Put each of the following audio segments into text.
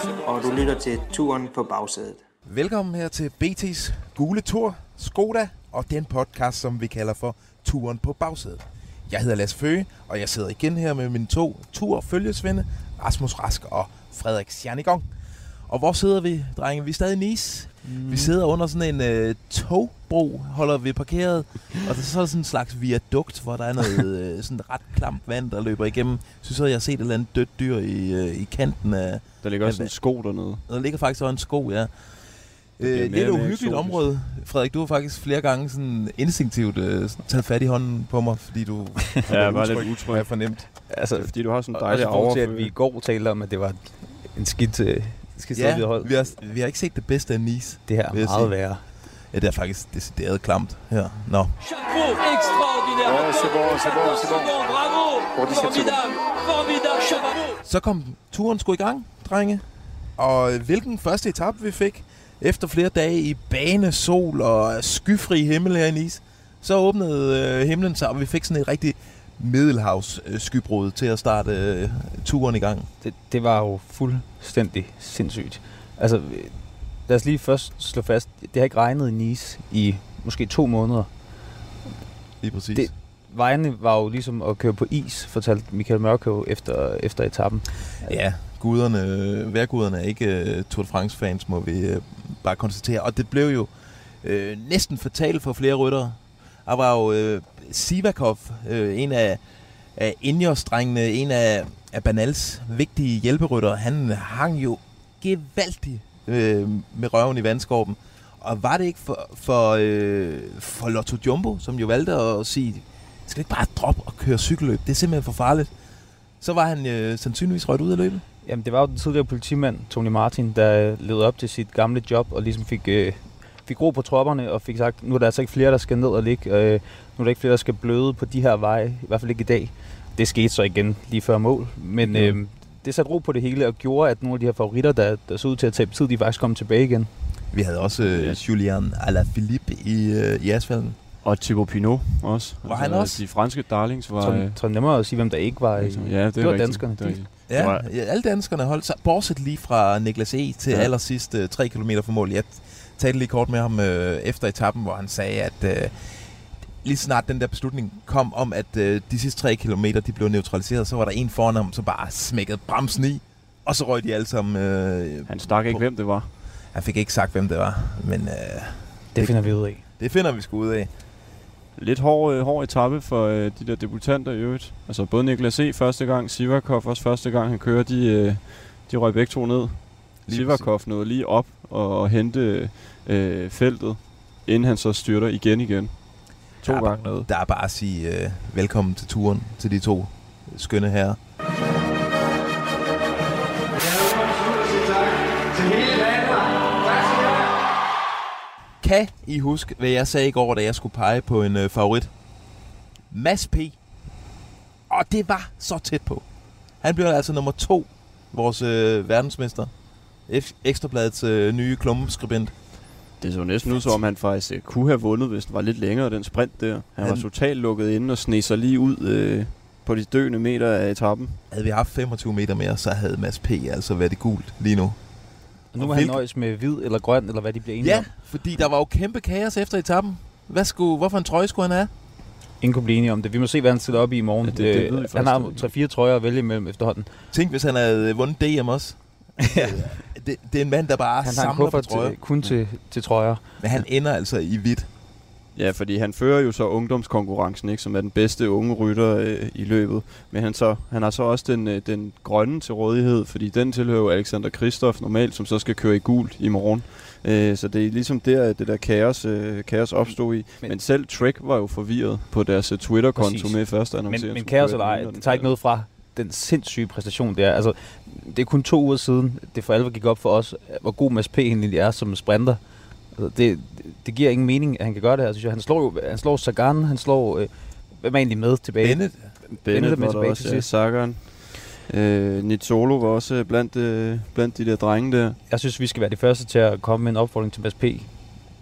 Fuglsang, og du lytter til turen på bagsædet. Velkommen her til BT's Gule Tour, Skoda og den podcast, som vi kalder for turen på bagsædet. Jeg hedder Lars Føge, og jeg sidder igen her med mine to turfølgesvende, Rasmus Rask og Frederik Sjernigang. Og hvor sidder vi, drenge? Vi er stadig i Nice. Vi sidder under sådan en togbro, holder vi parkeret, og så er sådan en slags viadukt, hvor der er noget sådan ret klamt vand, der løber igennem. Så jeg har set et eller andet dødt dyr i kanten af... Der ligger også en sko dernede. Der ligger faktisk også en sko, ja. Det er et uhyggeligt område. Frederik, du har faktisk flere gange sådan instinktivt taget fat i hånden på mig, fordi du var lidt utryg. Jeg fornemt. Altså, fordi du har sådan en dejlig over... at vi i går talte om, at det var en skidt... Vi har ikke set det bedste af Nice. Det her er meget værre. Ja, det er faktisk decideret klamt her. Nå. Chapeau, extraordinaire. Bravo, formidable, chapeau. Så kom turen sgu i gang, drenge. Og hvilken første etape vi fik efter flere dage i bane, sol og skyfri himmel her i Nice, så åbnede himlen sig, og vi fik sådan et rigtig Middelhavsskybrud til at starte turen i gang. Det var jo fuldstændig sindssygt. Altså, lad os lige først slå fast, det har ikke regnet i Nice i måske 2 måneder. Lige præcis. Vejene var jo ligesom at køre på is, fortalte Michael Mørkøv efter etappen. Ja, vejrguderne er ikke Tour de France-fans, må vi bare konstatere. Og det blev jo næsten fatalt for flere ryttere. Der var jo Sivakov, en af Ingers-drengene, en af Banals vigtige hjælperyttere. Han hang jo gevaldigt med røven i vandskorpen. Og var det ikke for Lotto Jumbo, som jo valgte at sige, skal ikke bare droppe og køre cykelløb, det er simpelthen for farligt, så var han sandsynligvis røget ud af løbet? Jamen det var jo den tidligere politimand, Tony Martin, der levede op til sit gamle job og ligesom fik ro på tropperne og fik sagt, nu er der altså ikke flere, der skal ned og ligge. Nu er der ikke flere, der skal bløde på de her veje. I hvert fald ikke i dag. Det skete så igen lige før mål. Men det satte ro på det hele og gjorde, at nogle af de her favoritter, der så ud til at tabe tid, de faktisk kom tilbage igen. Vi havde også Julien Alaphilippe i Asvalden. Og Thibaut Pinot også. Var han også? De franske darlings var... Tror nemmere at sige, hvem der ikke var. Ja, det var danskerne. Ja, alle danskerne holdt sig, bortset lige fra Niklas Eg til allersidst 3 km fra mål. Jeg talte lige kort med ham efter etappen, hvor han sagde, at lige snart den der beslutning kom om, at de sidste 3 kilometer, de blev neutraliseret, så var der en foran ham, som bare smækkede bremsen i, og så røg de alle sammen... han stak ikke, hvem det var. Han fik ikke sagt, hvem det var, men... det finder vi ud af. Det finder vi sgu ud af. Lidt hård etape for de der debutanter i øvrigt. Altså både Nicolas C. første gang, Sivakov også første gang, han kører, de røg begge to ned. Sivakov nåede lige op og hente feltet, inden han så styrter igen. 2 gange ned. Der er bare at sige velkommen til turen til de 2 skønne herrer. Kan I huske, hvad jeg sagde i går, da jeg skulle pege på en favorit? Mads P. Og det var så tæt på. Han blev altså nummer 2, vores verdensmester. Ekstrabladets nye klummeskribent. Det så næsten ud, som om han faktisk kunne have vundet, hvis den var lidt længere, den sprint der. Han var totalt lukket inde og sneg sig lige ud på de døende meter af etappen. Havde vi haft 25 meter mere, så havde Mads P. altså været det gult lige nu. Og nu må han nøjes med hvid eller grøn, eller hvad de bliver enige om. Ja, fordi der var jo kæmpe kaos efter etappen. Hvorfor en trøje skulle han have? Ingen kunne blive enige om det. Vi må se, hvad han stiller op i morgen. Ja, det han har 3-4 trøjer at vælge imellem efterhånden. Tænk, hvis han havde vundet DM også. Ja. Det er en mand, der bare samler på trøjer. Kun til trøjer. Men han ender altså i hvidt. Ja, fordi han fører jo så ungdomskonkurrencen, ikke, som er den bedste unge rytter i løbet. Men han har så også den grønne til rådighed, fordi den tilhører Alexander Kristoff normalt, som så skal køre i gult i morgen. Så det er ligesom der, det der kaos opstod i. Men selv Trek var jo forvirret på deres Twitter-konto med første annoncering. Men kaos eller ej, det tager ikke noget fra den sindssyge præstation, det er. Altså, det er kun 2 uger siden, det for alvor gik op for os, hvor god Mads P. egentlig er som sprinter. Det giver ingen mening, at han kan gøre det her, synes jeg. Han slår Sagan, han slår... hvem er egentlig med tilbage? Bennett var tilbage også, til sidst. Sagan. Nizzolo var også blandt de der drenge der. Jeg synes, vi skal være de første til at komme med en opfordring til Mads P.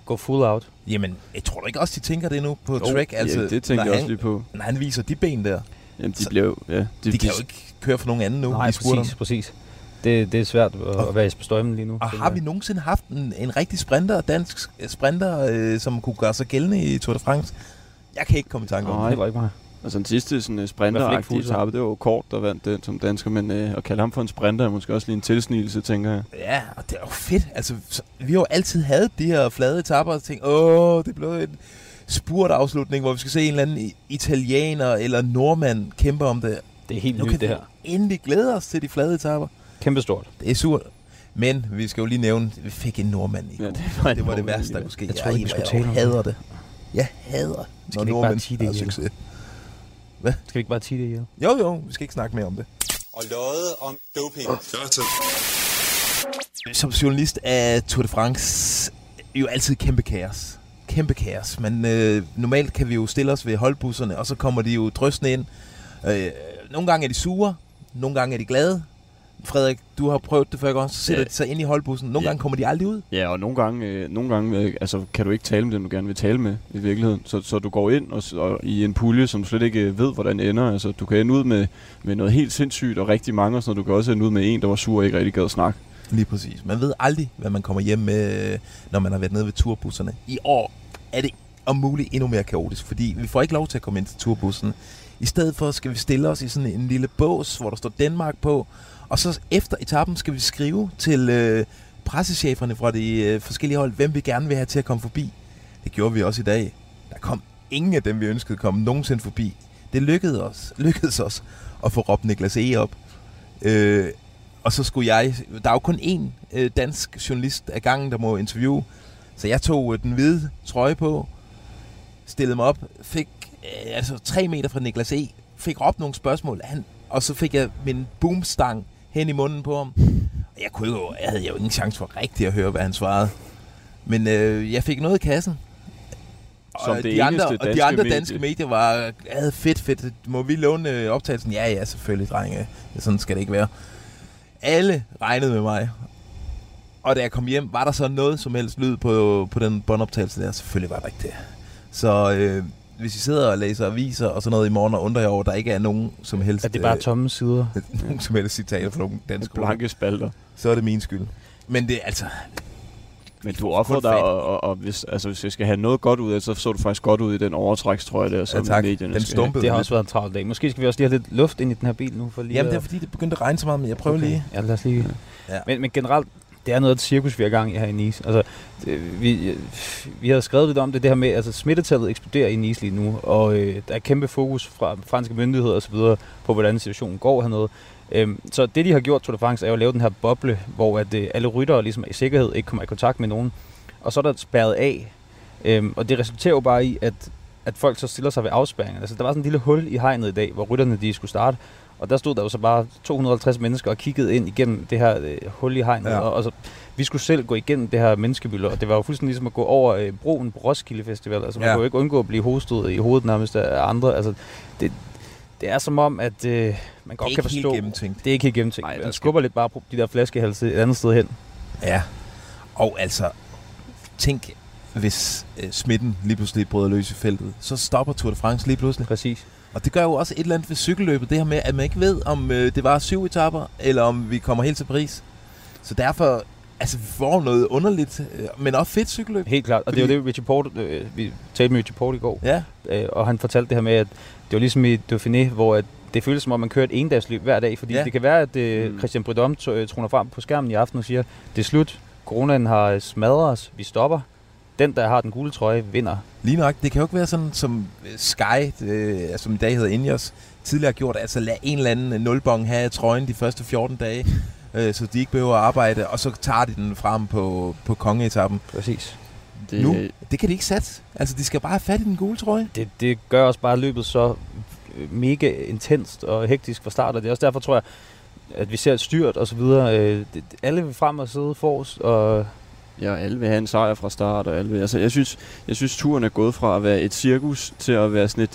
Gå full out. Jamen, jeg tror da ikke også, de tænker det nu på Trek. Altså, ja, det tænker jeg også lige på. Når han viser de ben der. Jamen, de kan jo ikke køre for nogen anden nu. Nej, præcis. Det er svært at være i strømmen lige nu. Og har vi nogensinde haft en rigtig sprinter, dansk sprinter, som kunne gøre sig gældende i Tour de France? Jeg kan ikke komme i tanke om det. Nej, det var ikke mig. Altså den sidste sprinteragtige etape, det var jo Kort, der vandt den som dansker, men at kalde ham for en sprinter er måske også lige en tilsnigelse, tænker jeg. Ja, og det er jo fedt. Altså, vi har jo altid haft de her flade etaper og tænkt, det blev en spurtafslutning, hvor vi skal se en eller anden italiener eller nordmand kæmpe om det. Det er helt nyt det her. Vi endelig glæder os til de flade etaper. Kæmpestort. Det er surt. Men vi skal jo lige nævne, at vi fik en nordmand i går. Ja, det var det værste, der kunne ske. Jeg hader det. Jeg hader, når nordmænd har succes. Hvad? Skal vi ikke bare tige det ihjel? Jo, vi skal ikke snakke mere om det. Og løjet om doping. Som journalist er Tour de France jo altid kæmpe kaos. Men normalt kan vi jo stille os ved holdbusserne, og så kommer de jo drøsende ind. Nogle gange er de sure, nogle gange er de glade. Frederik, du har prøvet det før, ikke også? Så sætter de sig ind i holdbussen. Nogle gange kommer de aldrig ud. Ja, og nogle gange altså, kan du ikke tale med dem, du gerne vil tale med i virkeligheden. Så du går ind og i en pulje, som slet ikke ved, hvordan ender. Altså, du kan ende ud med noget helt sindssygt og rigtig mange, og sådan, og du kan også ende ud med en, der var sur og ikke rigtig gad at snakke. Lige præcis. Man ved aldrig, hvad man kommer hjem med, når man har været nede ved turbusserne. I år er det om muligt endnu mere kaotisk, fordi vi får ikke lov til at komme ind til turbussen. I stedet for skal vi stille os i sådan en lille bås, hvor der står Danmark på. Og så efter etappen skal vi skrive til pressecheferne fra de forskellige hold, hvem vi gerne vil have til at komme forbi. Det gjorde vi også i dag. Der kom ingen af dem, vi ønskede at komme nogensinde forbi. Det lykkedes os at få råbt Niklas Eg op. Og så skulle jeg... Der er jo kun én dansk journalist ad gangen, der må interviewe. Så jeg tog den hvide trøje på, stillede mig op, fik 3 meter fra Niklas Eg, fik råbt nogle spørgsmål. Og så fik jeg min boomstang hen i munden på ham. Og jeg havde jo ingen chance for rigtigt at høre, hvad han svarede. Men jeg fik noget i kassen. Og de andre danske medier var fedt. Må vi låne optagelsen? Ja, selvfølgelig, drenge. Sådan skal det ikke være. Alle regnede med mig. Og da jeg kom hjem, var der så noget som helst lyd på den båndoptagelse der? Selvfølgelig var der ikke det. Så... hvis I sidder og læser aviser og sådan noget i morgen og undrer jer over, der ikke er nogen som helst... At det er bare tomme sider. Nogen som helst citater fra nogle danske... Blanke spalter. Så er det min skyld. Men det er altså... Men du offrer dig, og hvis jeg skal have noget godt ud af, så du faktisk godt ud i den overtrækstrøje der, som medierne den skal have. Det har også været en travl dag. Måske skal vi også lige have lidt luft ind i den her bil nu. For lige det er fordi, det begyndte at regne så meget, men jeg prøver lige. Ja, lad os lige... Ja. Men generelt... Det er noget af et cirkus, vi er i gang i her i Nice. Altså, vi havde skrevet lidt om det her med, at altså, smittetallet eksploderer i Nice lige nu, og der er kæmpe fokus fra franske myndigheder osv. på, hvordan situationen går hernede. Så det, de har gjort, Tour de France, er jo at lave den her boble, hvor at, alle ryttere ligesom, i sikkerhed ikke kommer i kontakt med nogen. Og så er der spærret af, og det resulterer jo bare i, at folk så stiller sig ved afspærringen. Altså, der var sådan en lille hul i hegnet i dag, hvor rytterne de skulle starte. Og der stod der jo så bare 250 mennesker og kiggede ind igennem det her hul i hegnet. Ja. Og så, vi skulle selv gå igennem det her menneskebylder, og det var jo fuldstændig ligesom at gå over broen på Roskilde Festival. Altså, man kunne jo ikke undgå at blive hostet i hovedet nærmest af andre. Altså, det er som om, at man godt kan forstå... Det er ikke helt gennemtænkt. Nej, man skubber lidt bare på de der flaskehalse et andet sted hen. Ja, og altså, tænk, hvis smitten lige pludselig bryder løs i feltet, så stopper Tour de France lige pludselig. Præcis. Og det gør jo også et eller andet ved cykelløbet, det her med, at man ikke ved, om det var 7 etapper, eller om vi kommer helt til Paris. Så derfor, altså, vi får noget underligt, men også fedt cykelløb. Helt klart, og det er jo det, vi talte med Richard Port i går, og han fortalte det her med, at det var ligesom i Dauphiné, hvor det føles som om, man kører et endagsløb hver dag, fordi det kan være, at Christian Prudhomme troner frem på skærmen i aften og siger, det er slut, coronaen har smadret os, vi stopper. Den, der har den gule trøje, vinder. Lige nok. Det kan jo ikke være sådan, som Sky, som i dag hedder Ingers, tidligere gjort. Altså lad en eller anden nulbong have trøjen de første 14 dage, så de ikke behøver at arbejde, og så tager de den frem på kongeetappen. Præcis. Nu, det kan de ikke sætte. Altså, de skal bare have fat i den gule trøje. Det gør også bare løbet så mega intenst og hektisk fra start, og det er også derfor, tror jeg, at vi ser et styrt og så videre. Alle vil frem og sidde forrest, og... Ja, alle vil have en sejr fra start, og alle vil, altså, jeg synes turen er gået fra at være et cirkus til at være sådan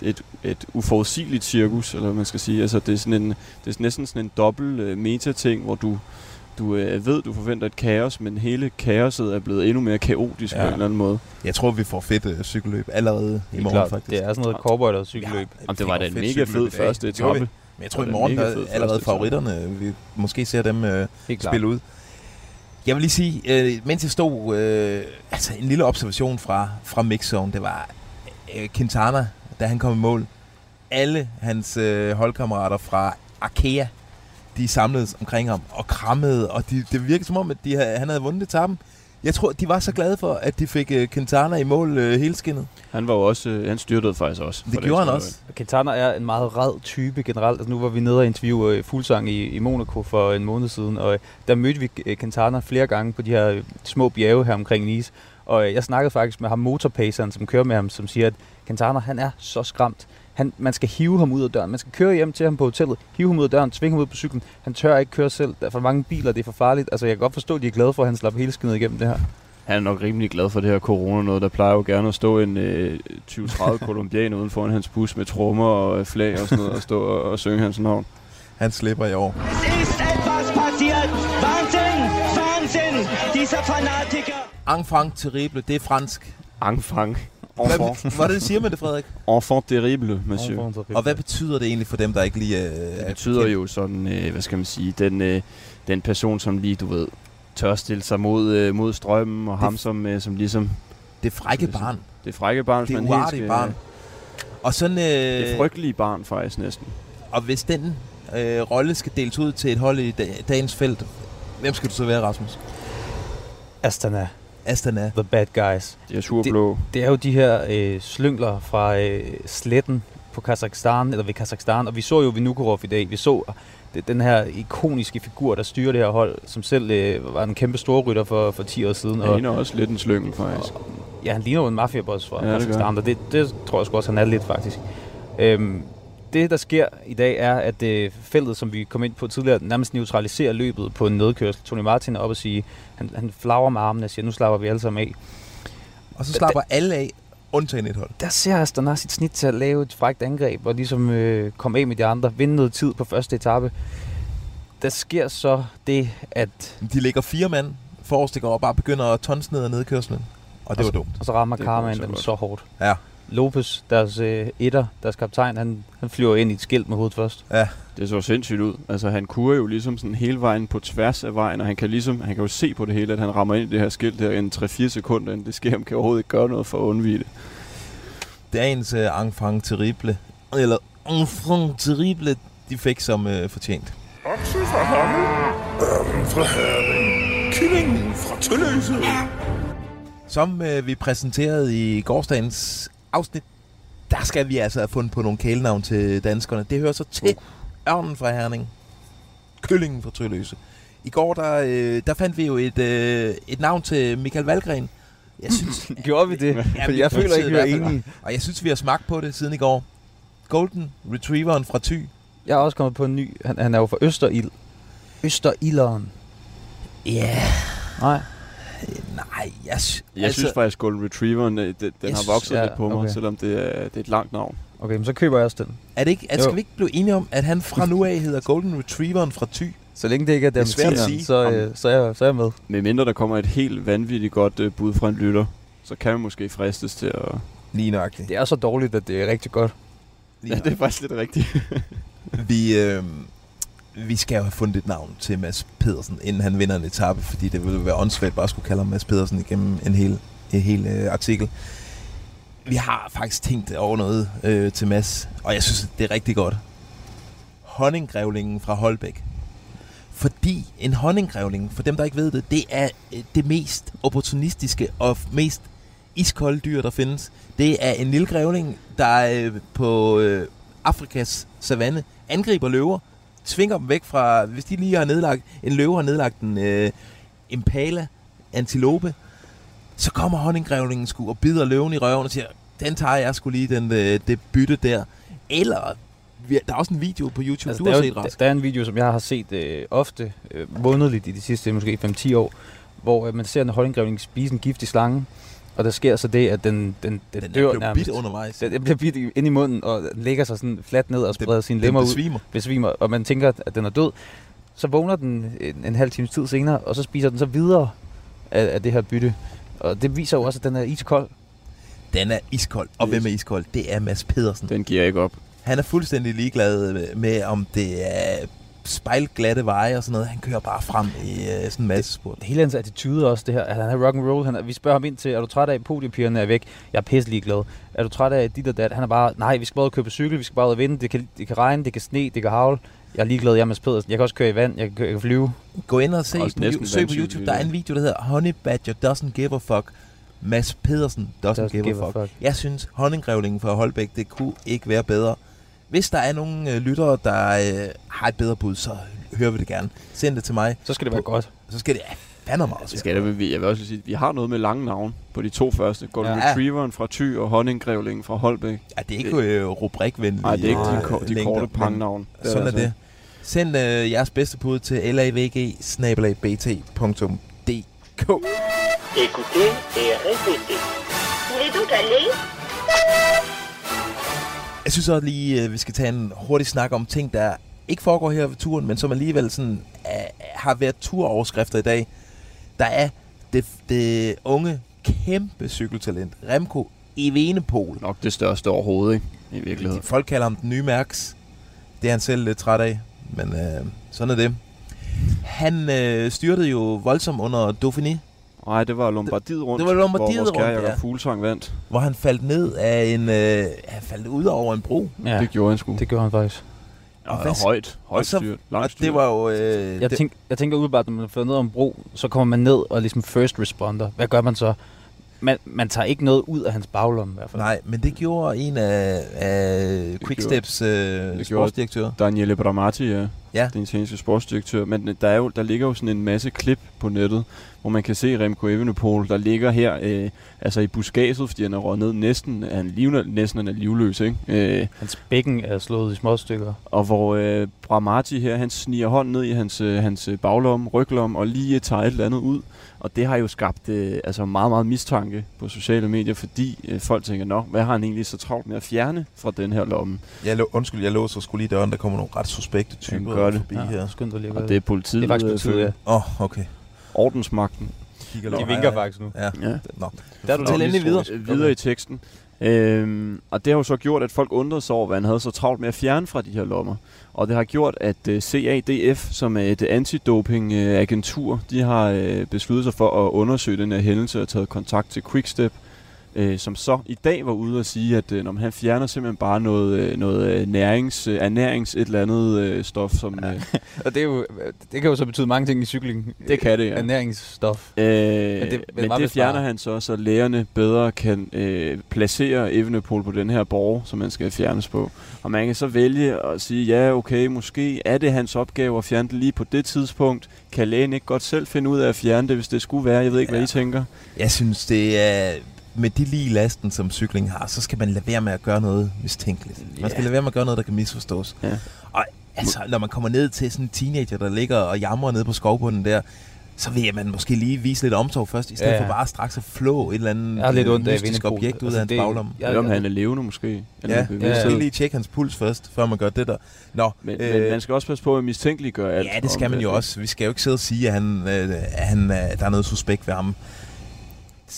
et uforudsigeligt cirkus, eller hvad man skal sige. Altså, det er næsten sådan en dobbelt meta-ting, hvor du ved, du forventer et kaos, men hele kaoset er blevet endnu mere kaotisk på en eller anden måde. Jeg tror, vi får fedt cykelløb allerede i morgen, faktisk. Det er sådan noget cowboy-cykelløb. Ja, det var da en mega fed første etape. Men jeg tror i morgen, der er allerede favoritterne. Vi måske ser dem spille ud. Jeg vil lige sige, mens jeg stod, altså en lille observation fra mixzone, det var Quintana, da han kom i mål. Alle hans holdkammerater fra Arkea, de samledes omkring ham og krammede, og det virkede som om, at han havde vundet etapen. Jeg tror, de var så glade for, at de fik Quintana i mål hele skindet. Han var jo også, han styrtede faktisk også. Det gjorde han også. Quintana er en meget rad type generelt. Altså, nu var vi nede og interviewe Fuglsang i Monaco for en måned siden, og der mødte vi Quintana flere gange på de her små bjerge her omkring Nice. Og jeg snakkede faktisk med ham, motorpaceren, som kører med ham, som siger, at Quintana, han er så skræmt. Man skal hive ham ud af døren. Man skal køre hjem til ham på hotellet, hive ham ud af døren, tvinge ham ud på cyklen. Han tør ikke køre selv. Der er for mange biler, det er for farligt. Altså, jeg kan godt forstå, at de er glade for, at han slapper hele skindet igennem det her. Han er nok rimelig glad for det her corona noget. Der plejer jo gerne at stå en 20-30 colombianer uden foran hans bus med trommer og flag og sådan noget, og stå og synge hans navn. Han slipper i år. Enfant terrible, det er fransk. Enfant. Hvad det siger man det, Frederik? Enfant terrible, monsieur. Og hvad betyder det egentlig for dem, der ikke lige... det betyder jo sådan, hvad skal man sige, den person, som lige, du ved, tør stille sig mod strømmen, og det, ham, som ligesom... Det frække barn. Det frække barn, som man helt skal... Det barn. Og sådan... det frygtelige barn, faktisk, næsten. Og hvis den rolle skal deles ud til et hold i dagens felt, hvem skal du så være, Rasmus? Astana. Astana. The bad guys. De er surblå. Det er jo de her slyngler fra sletten på Kazakstan, eller ved Kazakstan. Og vi så jo Vinokurov i dag. Vi så den her ikoniske figur, der styrer det her hold, som selv var en kæmpe storrytter for 10 år siden. Han ligner også lidt en slyngel, faktisk. Ja, han ligner jo en mafiaboss fra Kazakstan, og det tror jeg sgu også, han er lidt, faktisk. Det, der sker i dag, er, at feltet, som vi kom ind på tidligere, nærmest neutraliserer løbet på en nedkørsel. Tony Martin er oppe og siger, han flagrer med armene og siger, nu slapper vi alle sammen af. Og så slapper alle af, undtagen et hold. Der ser Astana sit snit til at lave et frækt angreb, og ligesom komme af med de andre, vinde noget tid på første etape. Der sker så det, at... De ligger 4 mand forrest, og bare begynder at tonse ned ad nedkørslen. Og det var dumt. Og så rammer Karmaen dem så hårdt. Ja. Lopez, deres etter, deres kaptajn, han flyver ind i et skilt med hovedet først. Ja, det så sindssygt ud. Altså, han kurer jo ligesom sådan hele vejen på tværs af vejen, og han kan jo se på det hele, at han rammer ind i det her skilt her inden 3-4 sekunder, inden det sker. Han kan overhovedet ikke gøre noget for at undvige det. Dagens enfant terrible, eller enfant terrible, de fik som fortjent. Okse fra Hammel, ørnen fra Herning, killingen fra Tølløse. Som vi præsenterede i gårsdagens afsnit, der skal vi altså have fundet på nogle kælenavn til danskerne. Det hører så til ørnen fra Herning, kyllingen fra Tølløse. I går, der fandt vi jo et navn til Michael Valgren. Jeg synes, gjorde vi det? Ja, jeg føler ikke, vi er enige. Og jeg synes, vi har smagt på det siden i går. Golden Retrieveren fra Thy. Jeg er også kommet på en ny. Han er jo fra Østerild. Østerilderen. Ja. Yeah. Nej. Nej, jeg synes faktisk, Golden Retrieveren, den har vokset lidt på mig, okay. Selvom det er et langt navn. Okay, men så køber jeg også den. Er det ikke, skal vi ikke blive enige om, at han fra nu af hedder Golden Retrieveren fra Thy? Så længe det ikke er dem tieren, så er jeg med. Med mindre der kommer et helt vanvittigt godt bud fra en lytter, så kan vi måske fristes til at... Lige nøjagtigt. Det er så dårligt, at det er rigtig godt. Ja, det er faktisk lidt rigtigt. Vi skal jo have fundet et navn til Mads Pedersen, inden han vinder en etape, fordi det ville være åndssvagt bare at skulle kalde ham Mads Pedersen igennem en hel artikel. Vi har faktisk tænkt over noget til Mads, og jeg synes, det er rigtig godt. Honninggrævlingen fra Holbæk. Fordi en honninggrævling, for dem, der ikke ved det, det er det mest opportunistiske og mest iskolde dyr, der findes. Det er en lille grævling, der på Afrikas savanne angriber løver, tvinger dem væk fra, hvis de lige har nedlagt, en løve har nedlagt en impala, antilope, så kommer honninggrævlingen sgu og bider løven i røven og siger, den tager jeg sgu lige, det bytte der. Eller, der er også en video på YouTube, altså, du har set, Rask. Der er en video, som jeg har set ofte, månedligt i de sidste måske 5-10 år, hvor man ser en honninggrævling spise en giftig slange, og der sker så det, at den dør nærmest. Den bliver bidt undervejs. Den bliver bidt ind i munden, og den lægger sig sådan fladt ned og spreder sine lemmer ud. Besvimer. Og man tænker, at den er død. Så vågner den en halv times tid senere, og så spiser den så videre af det her bytte. Og det viser jo også, at den er iskold. Den er iskold. Og hvem er iskold? Det er Mads Pedersen. Den giver ikke op. Han er fuldstændig ligeglad med, om det er spejlglatte veje og sådan noget. Han kører bare frem i sådan en masse spurt. Hele hans attitude også, det her. Han er rock'n'roll. Vi spørger ham ind til, er du træt af, at podiumpigerne er væk? Jeg er pisse ligeglad. Er du træt af dit og dat? Han er bare, nej, vi skal bare ud og købe cykel, vi skal bare ud og vinde. Det kan regne, det kan sne, det kan havle. Jeg er ligeglad, jeg er Mads Pedersen. Jeg kan også køre i vand, jeg kan flyve. Gå ind og se søg på YouTube. Der er en video, der hedder Honey Badger Doesn't Give a Fuck. Mads Pedersen doesn't give a fuck. Jeg synes, honninggrævlingen fra Holbæk, det kunne ikke være bedre. Hvis der er nogen lyttere, der har et bedre bud, så hører vi det gerne. Send det til mig. Så skal det være godt. Så skal det, fandme meget. Det skal det, jeg vil også sige, vi har noget med lange navne på de to første. Golden Retrieveren fra Thy og honninggrævlingen fra Holbæk. Ja, det er ikke rubrikvenlige. Nej, det er ikke de korte pangnavne. Sådan er det. Send jeres bedste bud til lavg@bt.dk. Écoutez et répétez. Voulez-vous aller? Jeg synes også lige, at vi skal tage en hurtig snak om ting, der ikke foregår her ved turen, men som alligevel sådan, har været turoverskrifter i dag. Der er det unge, kæmpe cykeltalent, Remco Evenepoel. Nok det største overhovedet, ikke? I virkeligheden. Folk kalder ham den nye Mærks. Det er han selv lidt træt af, men sådan er det. Han styrtede jo voldsomt under Dauphiné. Nej, det var Lombardiet rundt. Det var Lombardiet rundt, ja. Hvor Fuglsang vandt. Hvor han faldt ned af en... han faldt ud over en bro. Ja, det gjorde han sgu. Det gjorde han faktisk. Og højt styrt. Langt styrt. Det var jo... jeg tænker udebart, når man falder ned over en bro, så kommer man ned og ligesom first responder. Hvad gør man så? Man tager ikke noget ud af hans baglomme i hvert fald. Nej, men det gjorde en af Quick Steps sportsdirektører. Daniele Bramati, ja. Den italienske sportsdirektør. Men der ligger jo sådan en masse klip på nettet, hvor man kan se Remco Evenepoel, der ligger her altså i buskadset, fordi han er røget ned. Næsten er livløs, ikke? Hans bækken er slået i små stykker. Og hvor Bramati her, han sniger hånden ned i hans baglomme, ryglomme, og lige tager et eller andet ud. Og det har jo skabt meget, meget mistanke på sociale medier, fordi folk tænker, nå, hvad har han egentlig så travlt med at fjerne fra den her lomme? Jeg låser sgu lige døren, der kommer nogle ret suspekte typer forbi her. Skynd dig lige. Og det er politiet. Det er faktisk politiet, ja. Okay. Ordensmagten. De vinker faktisk nu. Ja. Nå. Der er du til endelig videre i teksten. Og det har jo så gjort, at folk undrede sig over, hvad han havde så travlt med at fjerne fra de her lommer. Og det har gjort, at CADF, som er et antidoping-agentur, de har besluttet sig for at undersøge den her hændelse og taget kontakt til Quick Step, som så i dag var ude og sige, at når han fjerner simpelthen bare noget ernærings et eller andet stof, som... Og det kan jo så betyde mange ting i cykling. Det kan det, ja. Ernæringsstof. Men det fjerner han så lægerne bedre kan placere Evenepoel på den her borg, som man skal fjernes på. Og man kan så vælge at sige, ja, okay, måske er det hans opgave at fjerne det lige på det tidspunkt. Kan lægen ikke godt selv finde ud af at fjerne det, hvis det skulle være? Jeg ved ikke, hvad I tænker. Jeg synes, det er... Med de lige lasten, som cykling har, så skal man lade være med at gøre noget mistænkeligt. Man skal lade være med at gøre noget, der kan misforstås. Yeah. Og altså, når man kommer ned til sådan en teenager, der ligger og jamrer nede på skovbunden der, så vil man måske lige vise lidt omsorg først, i stedet for bare straks at flå et eller andet mystisk objekt ud af hans baglomme. Eller om han er levende måske. Man skal lige tjekke hans puls først, før man gør det der. Nå, men man skal også passe på at mistænkeliggøre alt. Ja, det skal man jo også. Vi skal jo ikke sidde og sige, at der er noget suspekt ved ham.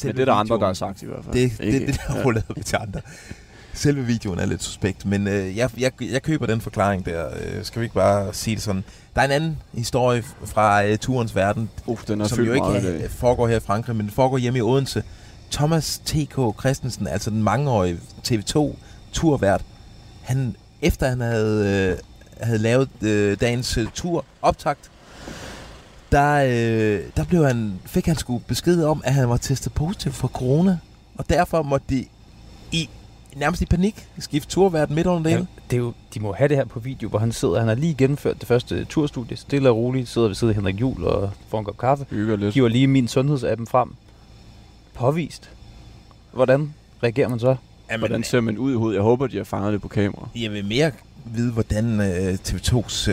Men det er der andre, der har sagt i hvert fald. Det der rullede vi til andre. Selve videoen er lidt suspekt, men jeg køber den forklaring der. Skal vi ikke bare sige det sådan? Der er en anden historie fra turens verden, som jo ikke foregår her i Frankrig, men det foregår hjemme i Odense. Thomas T.K. Christensen, altså den mangeårige TV2-turvært, han havde lavet dagens turoptakt, der fik han sgu besked om, at han var testet positiv for corona, og derfor måtte de nærmest i panik skifte turværten midt under det hele. Det er jo, de må have det her på video, hvor han sidder. Han har lige gennemført det første turstudie, stille og roligt, sidder ved siden af Henrik Juhl og får en kop kaffe. Giver lige min sundhedsappen frem. Påvist. Hvordan reagerer man så? Jamen, hvordan ser man ud i hovedet? Jeg håber, de har fanget det på kamera. Jamen mere... vide, hvordan TV2's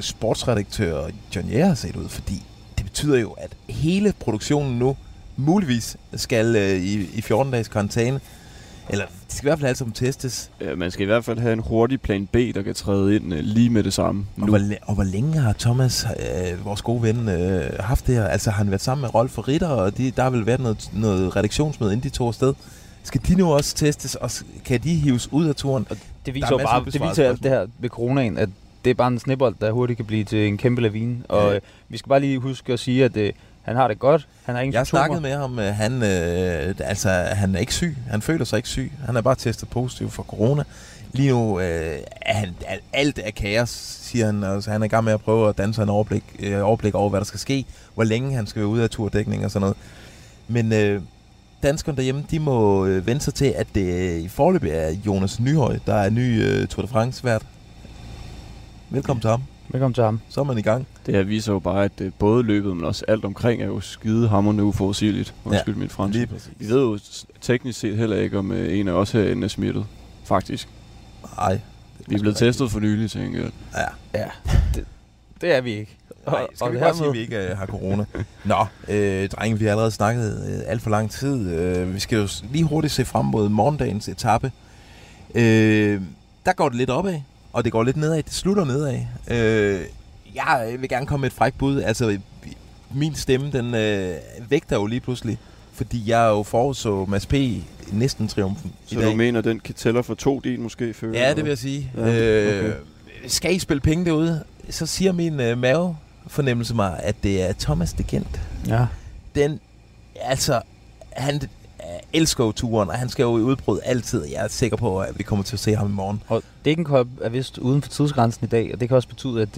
sportsredaktør John Jæger har set ud, fordi det betyder jo, at hele produktionen nu muligvis skal i 14-dages karantæne, eller de skal i hvert fald alle sammen testes. Ja, man skal i hvert fald have en hurtig plan B, der kan træde ind lige med det samme. Og hvor længe har Thomas, vores gode ven, haft det her? Altså har han været sammen med Rolf og Ritter, og der har vel været noget redaktionsmøde, inden de tog afsted. Skal de nu også testes, og kan de hives ud af turen? Og det viser jo bare, det viser alt det her ved coronaen, at det er bare en snebold, der hurtigt kan blive til en kæmpe lavine. Og vi skal bare lige huske at sige, at han har det godt. Han har ingen symptomer. Jeg snakkede med ham. Han er ikke syg. Han føler sig ikke syg. Han er bare testet positiv for corona. Lige nu er han, alt er kaos, siger han. Altså, han er i gang med at prøve at danne sig en overblik over, hvad der skal ske. Hvor længe han skal være ude af turdækning og sådan noget. Men danskerne derhjemme, de må vente sig til, at det i forløbet er Jonas Nyhøj, der er ny Tour de France-vært. Velkommen til ham. Velkommen til ham. Så er man i gang. Det her viser jo bare, at både løbet, men også alt omkring, er jo skidehamrende uforudsigeligt. Undskyld mit fransk. Vi ved jo teknisk set heller ikke, om en af os herinde er smittet. Faktisk. Nej. Vi er blevet testet for nylig, tænker jeg. Ja. Det er vi ikke. Nej, skal vi bare sige, at vi ikke har corona. Nå, drenge, vi har allerede snakket alt for lang tid. Vi skal jo lige hurtigt se frem mod morgendagens etape. Der går det lidt opad, og det går lidt nedad. Det slutter nedad. Jeg vil gerne komme med et frækt bud. Altså, min stemme, den vægter jo lige pludselig. Fordi jeg jo forudså Mads P. næsten triumfen. Så du mener, den kan tæller for 2 din måske? Før, ja, det vil jeg sige. Ja, okay. Skal I spille penge derude? Så siger min mavefornemmelse mig, at det er Thomas De Gendt. Ja. Han elsker jo turen, og han skal jo i udbrud altid. Jeg er sikker på, at vi kommer til at se ham i morgen. Og Degenkolb er vist uden for tidsgrænsen i dag, og det kan også betyde, at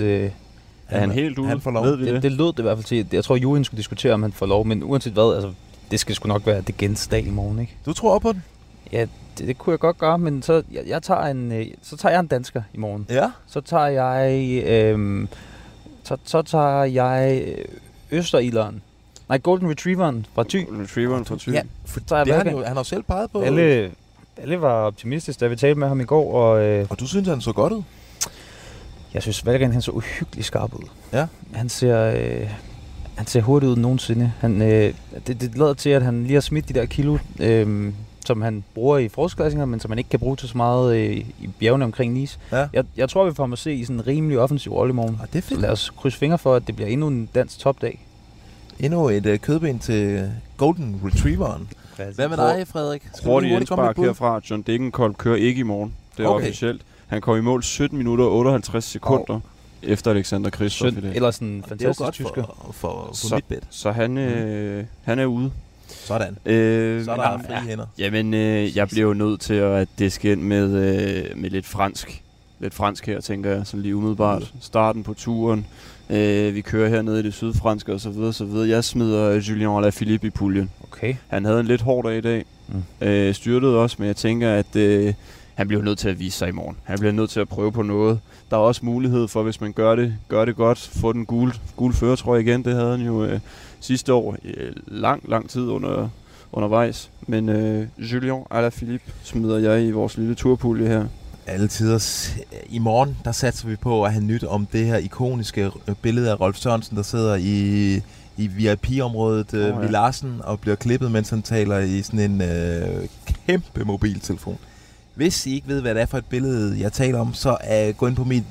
han helt ude. Han får lov. Det lød det i hvert fald til. Jeg tror, Julien skulle diskutere, om han får lov, men uanset hvad, altså, det skal sgu nok være De Gennts dag i morgen, ikke? Du tror op på den? Ja, det kunne jeg godt gøre, men så tager jeg en dansker i morgen. Ja. Så tager jeg Østerilderen. Nej, Golden Retrieveren fra Thy. Ja, for han har selv peget på. Alle var optimistiske, da vi talte med ham i går. Og du synes, han så godt ud? Jeg synes, Valgren, han så uhyggeligt skarp ud. Ja. Han ser hurtigt ud nogensinde. Det lader til, at han lige har smidt de der kilo, som han bruger i forårsklassinger, men som han ikke kan bruge til så meget i bjergene omkring Nice. Ja. Jeg tror, vi får ham at se i sådan en rimelig offensiv rolle i morgen. Det er fedt. Lad os krydse fingre for, at det bliver endnu en dansk topdag. Endnu et kødben til Golden Retrieveren. Hvad med dig, Frederik? Hurtigt indspark herfra. John Degenkolb kører ikke i morgen. Det er officielt. Han kom i mål 17 minutter og 58 sekunder. Efter Alexander Kristoff i dag. Eller sådan en fantastisk tysker. For mit bed. Så han er ude. Sådan. Så er der frie hænder. Jamen, jeg bliver jo nødt til, at det skal ind med lidt fransk. Lidt fransk her, tænker jeg. Sådan lige umiddelbart. Starten på turen. Vi kører hernede i det sydfranske og så videre, så videre. Jeg smider Julien Alaphilippe i puljen. Okay. Han havde en lidt hård dag i dag. Styrtede også, men jeg tænker, at han bliver nødt til at vise sig i morgen. Han bliver nødt til at prøve på noget. Der er også mulighed for, hvis man gør det godt, få den gule førertrøje igen. Det havde han jo sidste år. Lang tid undervejs. Men Julien Alaphilippe smider jeg i vores lille turpulje her. Alle tiders. I morgen, der satser vi på at have nyt om det her ikoniske billede af Rolf Sørensen, der sidder i VIP-området ved Larsen og bliver klippet, mens han taler i sådan en kæmpe mobiltelefon. Hvis I ikke ved, hvad det er for et billede, jeg taler om, så gå ind på min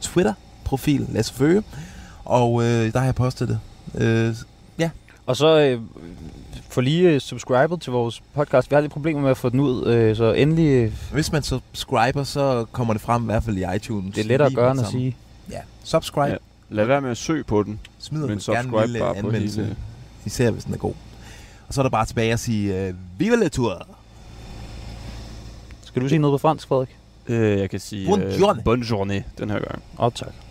Twitter-profil, Lars Føge, og der har jeg postet det. Og så få lige subscribet til vores podcast. Vi har lidt problemer med at få den ud, så endelig... Hvis man subscriber, så kommer det frem, i hvert fald i iTunes. Det er lettere at gøre, end at sige. Ja, subscribe. Ja. Lad være med at søge på den. Smid den gerne en lille anmeldelse, især hvis den er god. Og så er der bare tilbage at sige, vive la tour! Skal du sige noget på fransk, Frederik? Jeg kan sige bonne journée den her gang. Oh, tak.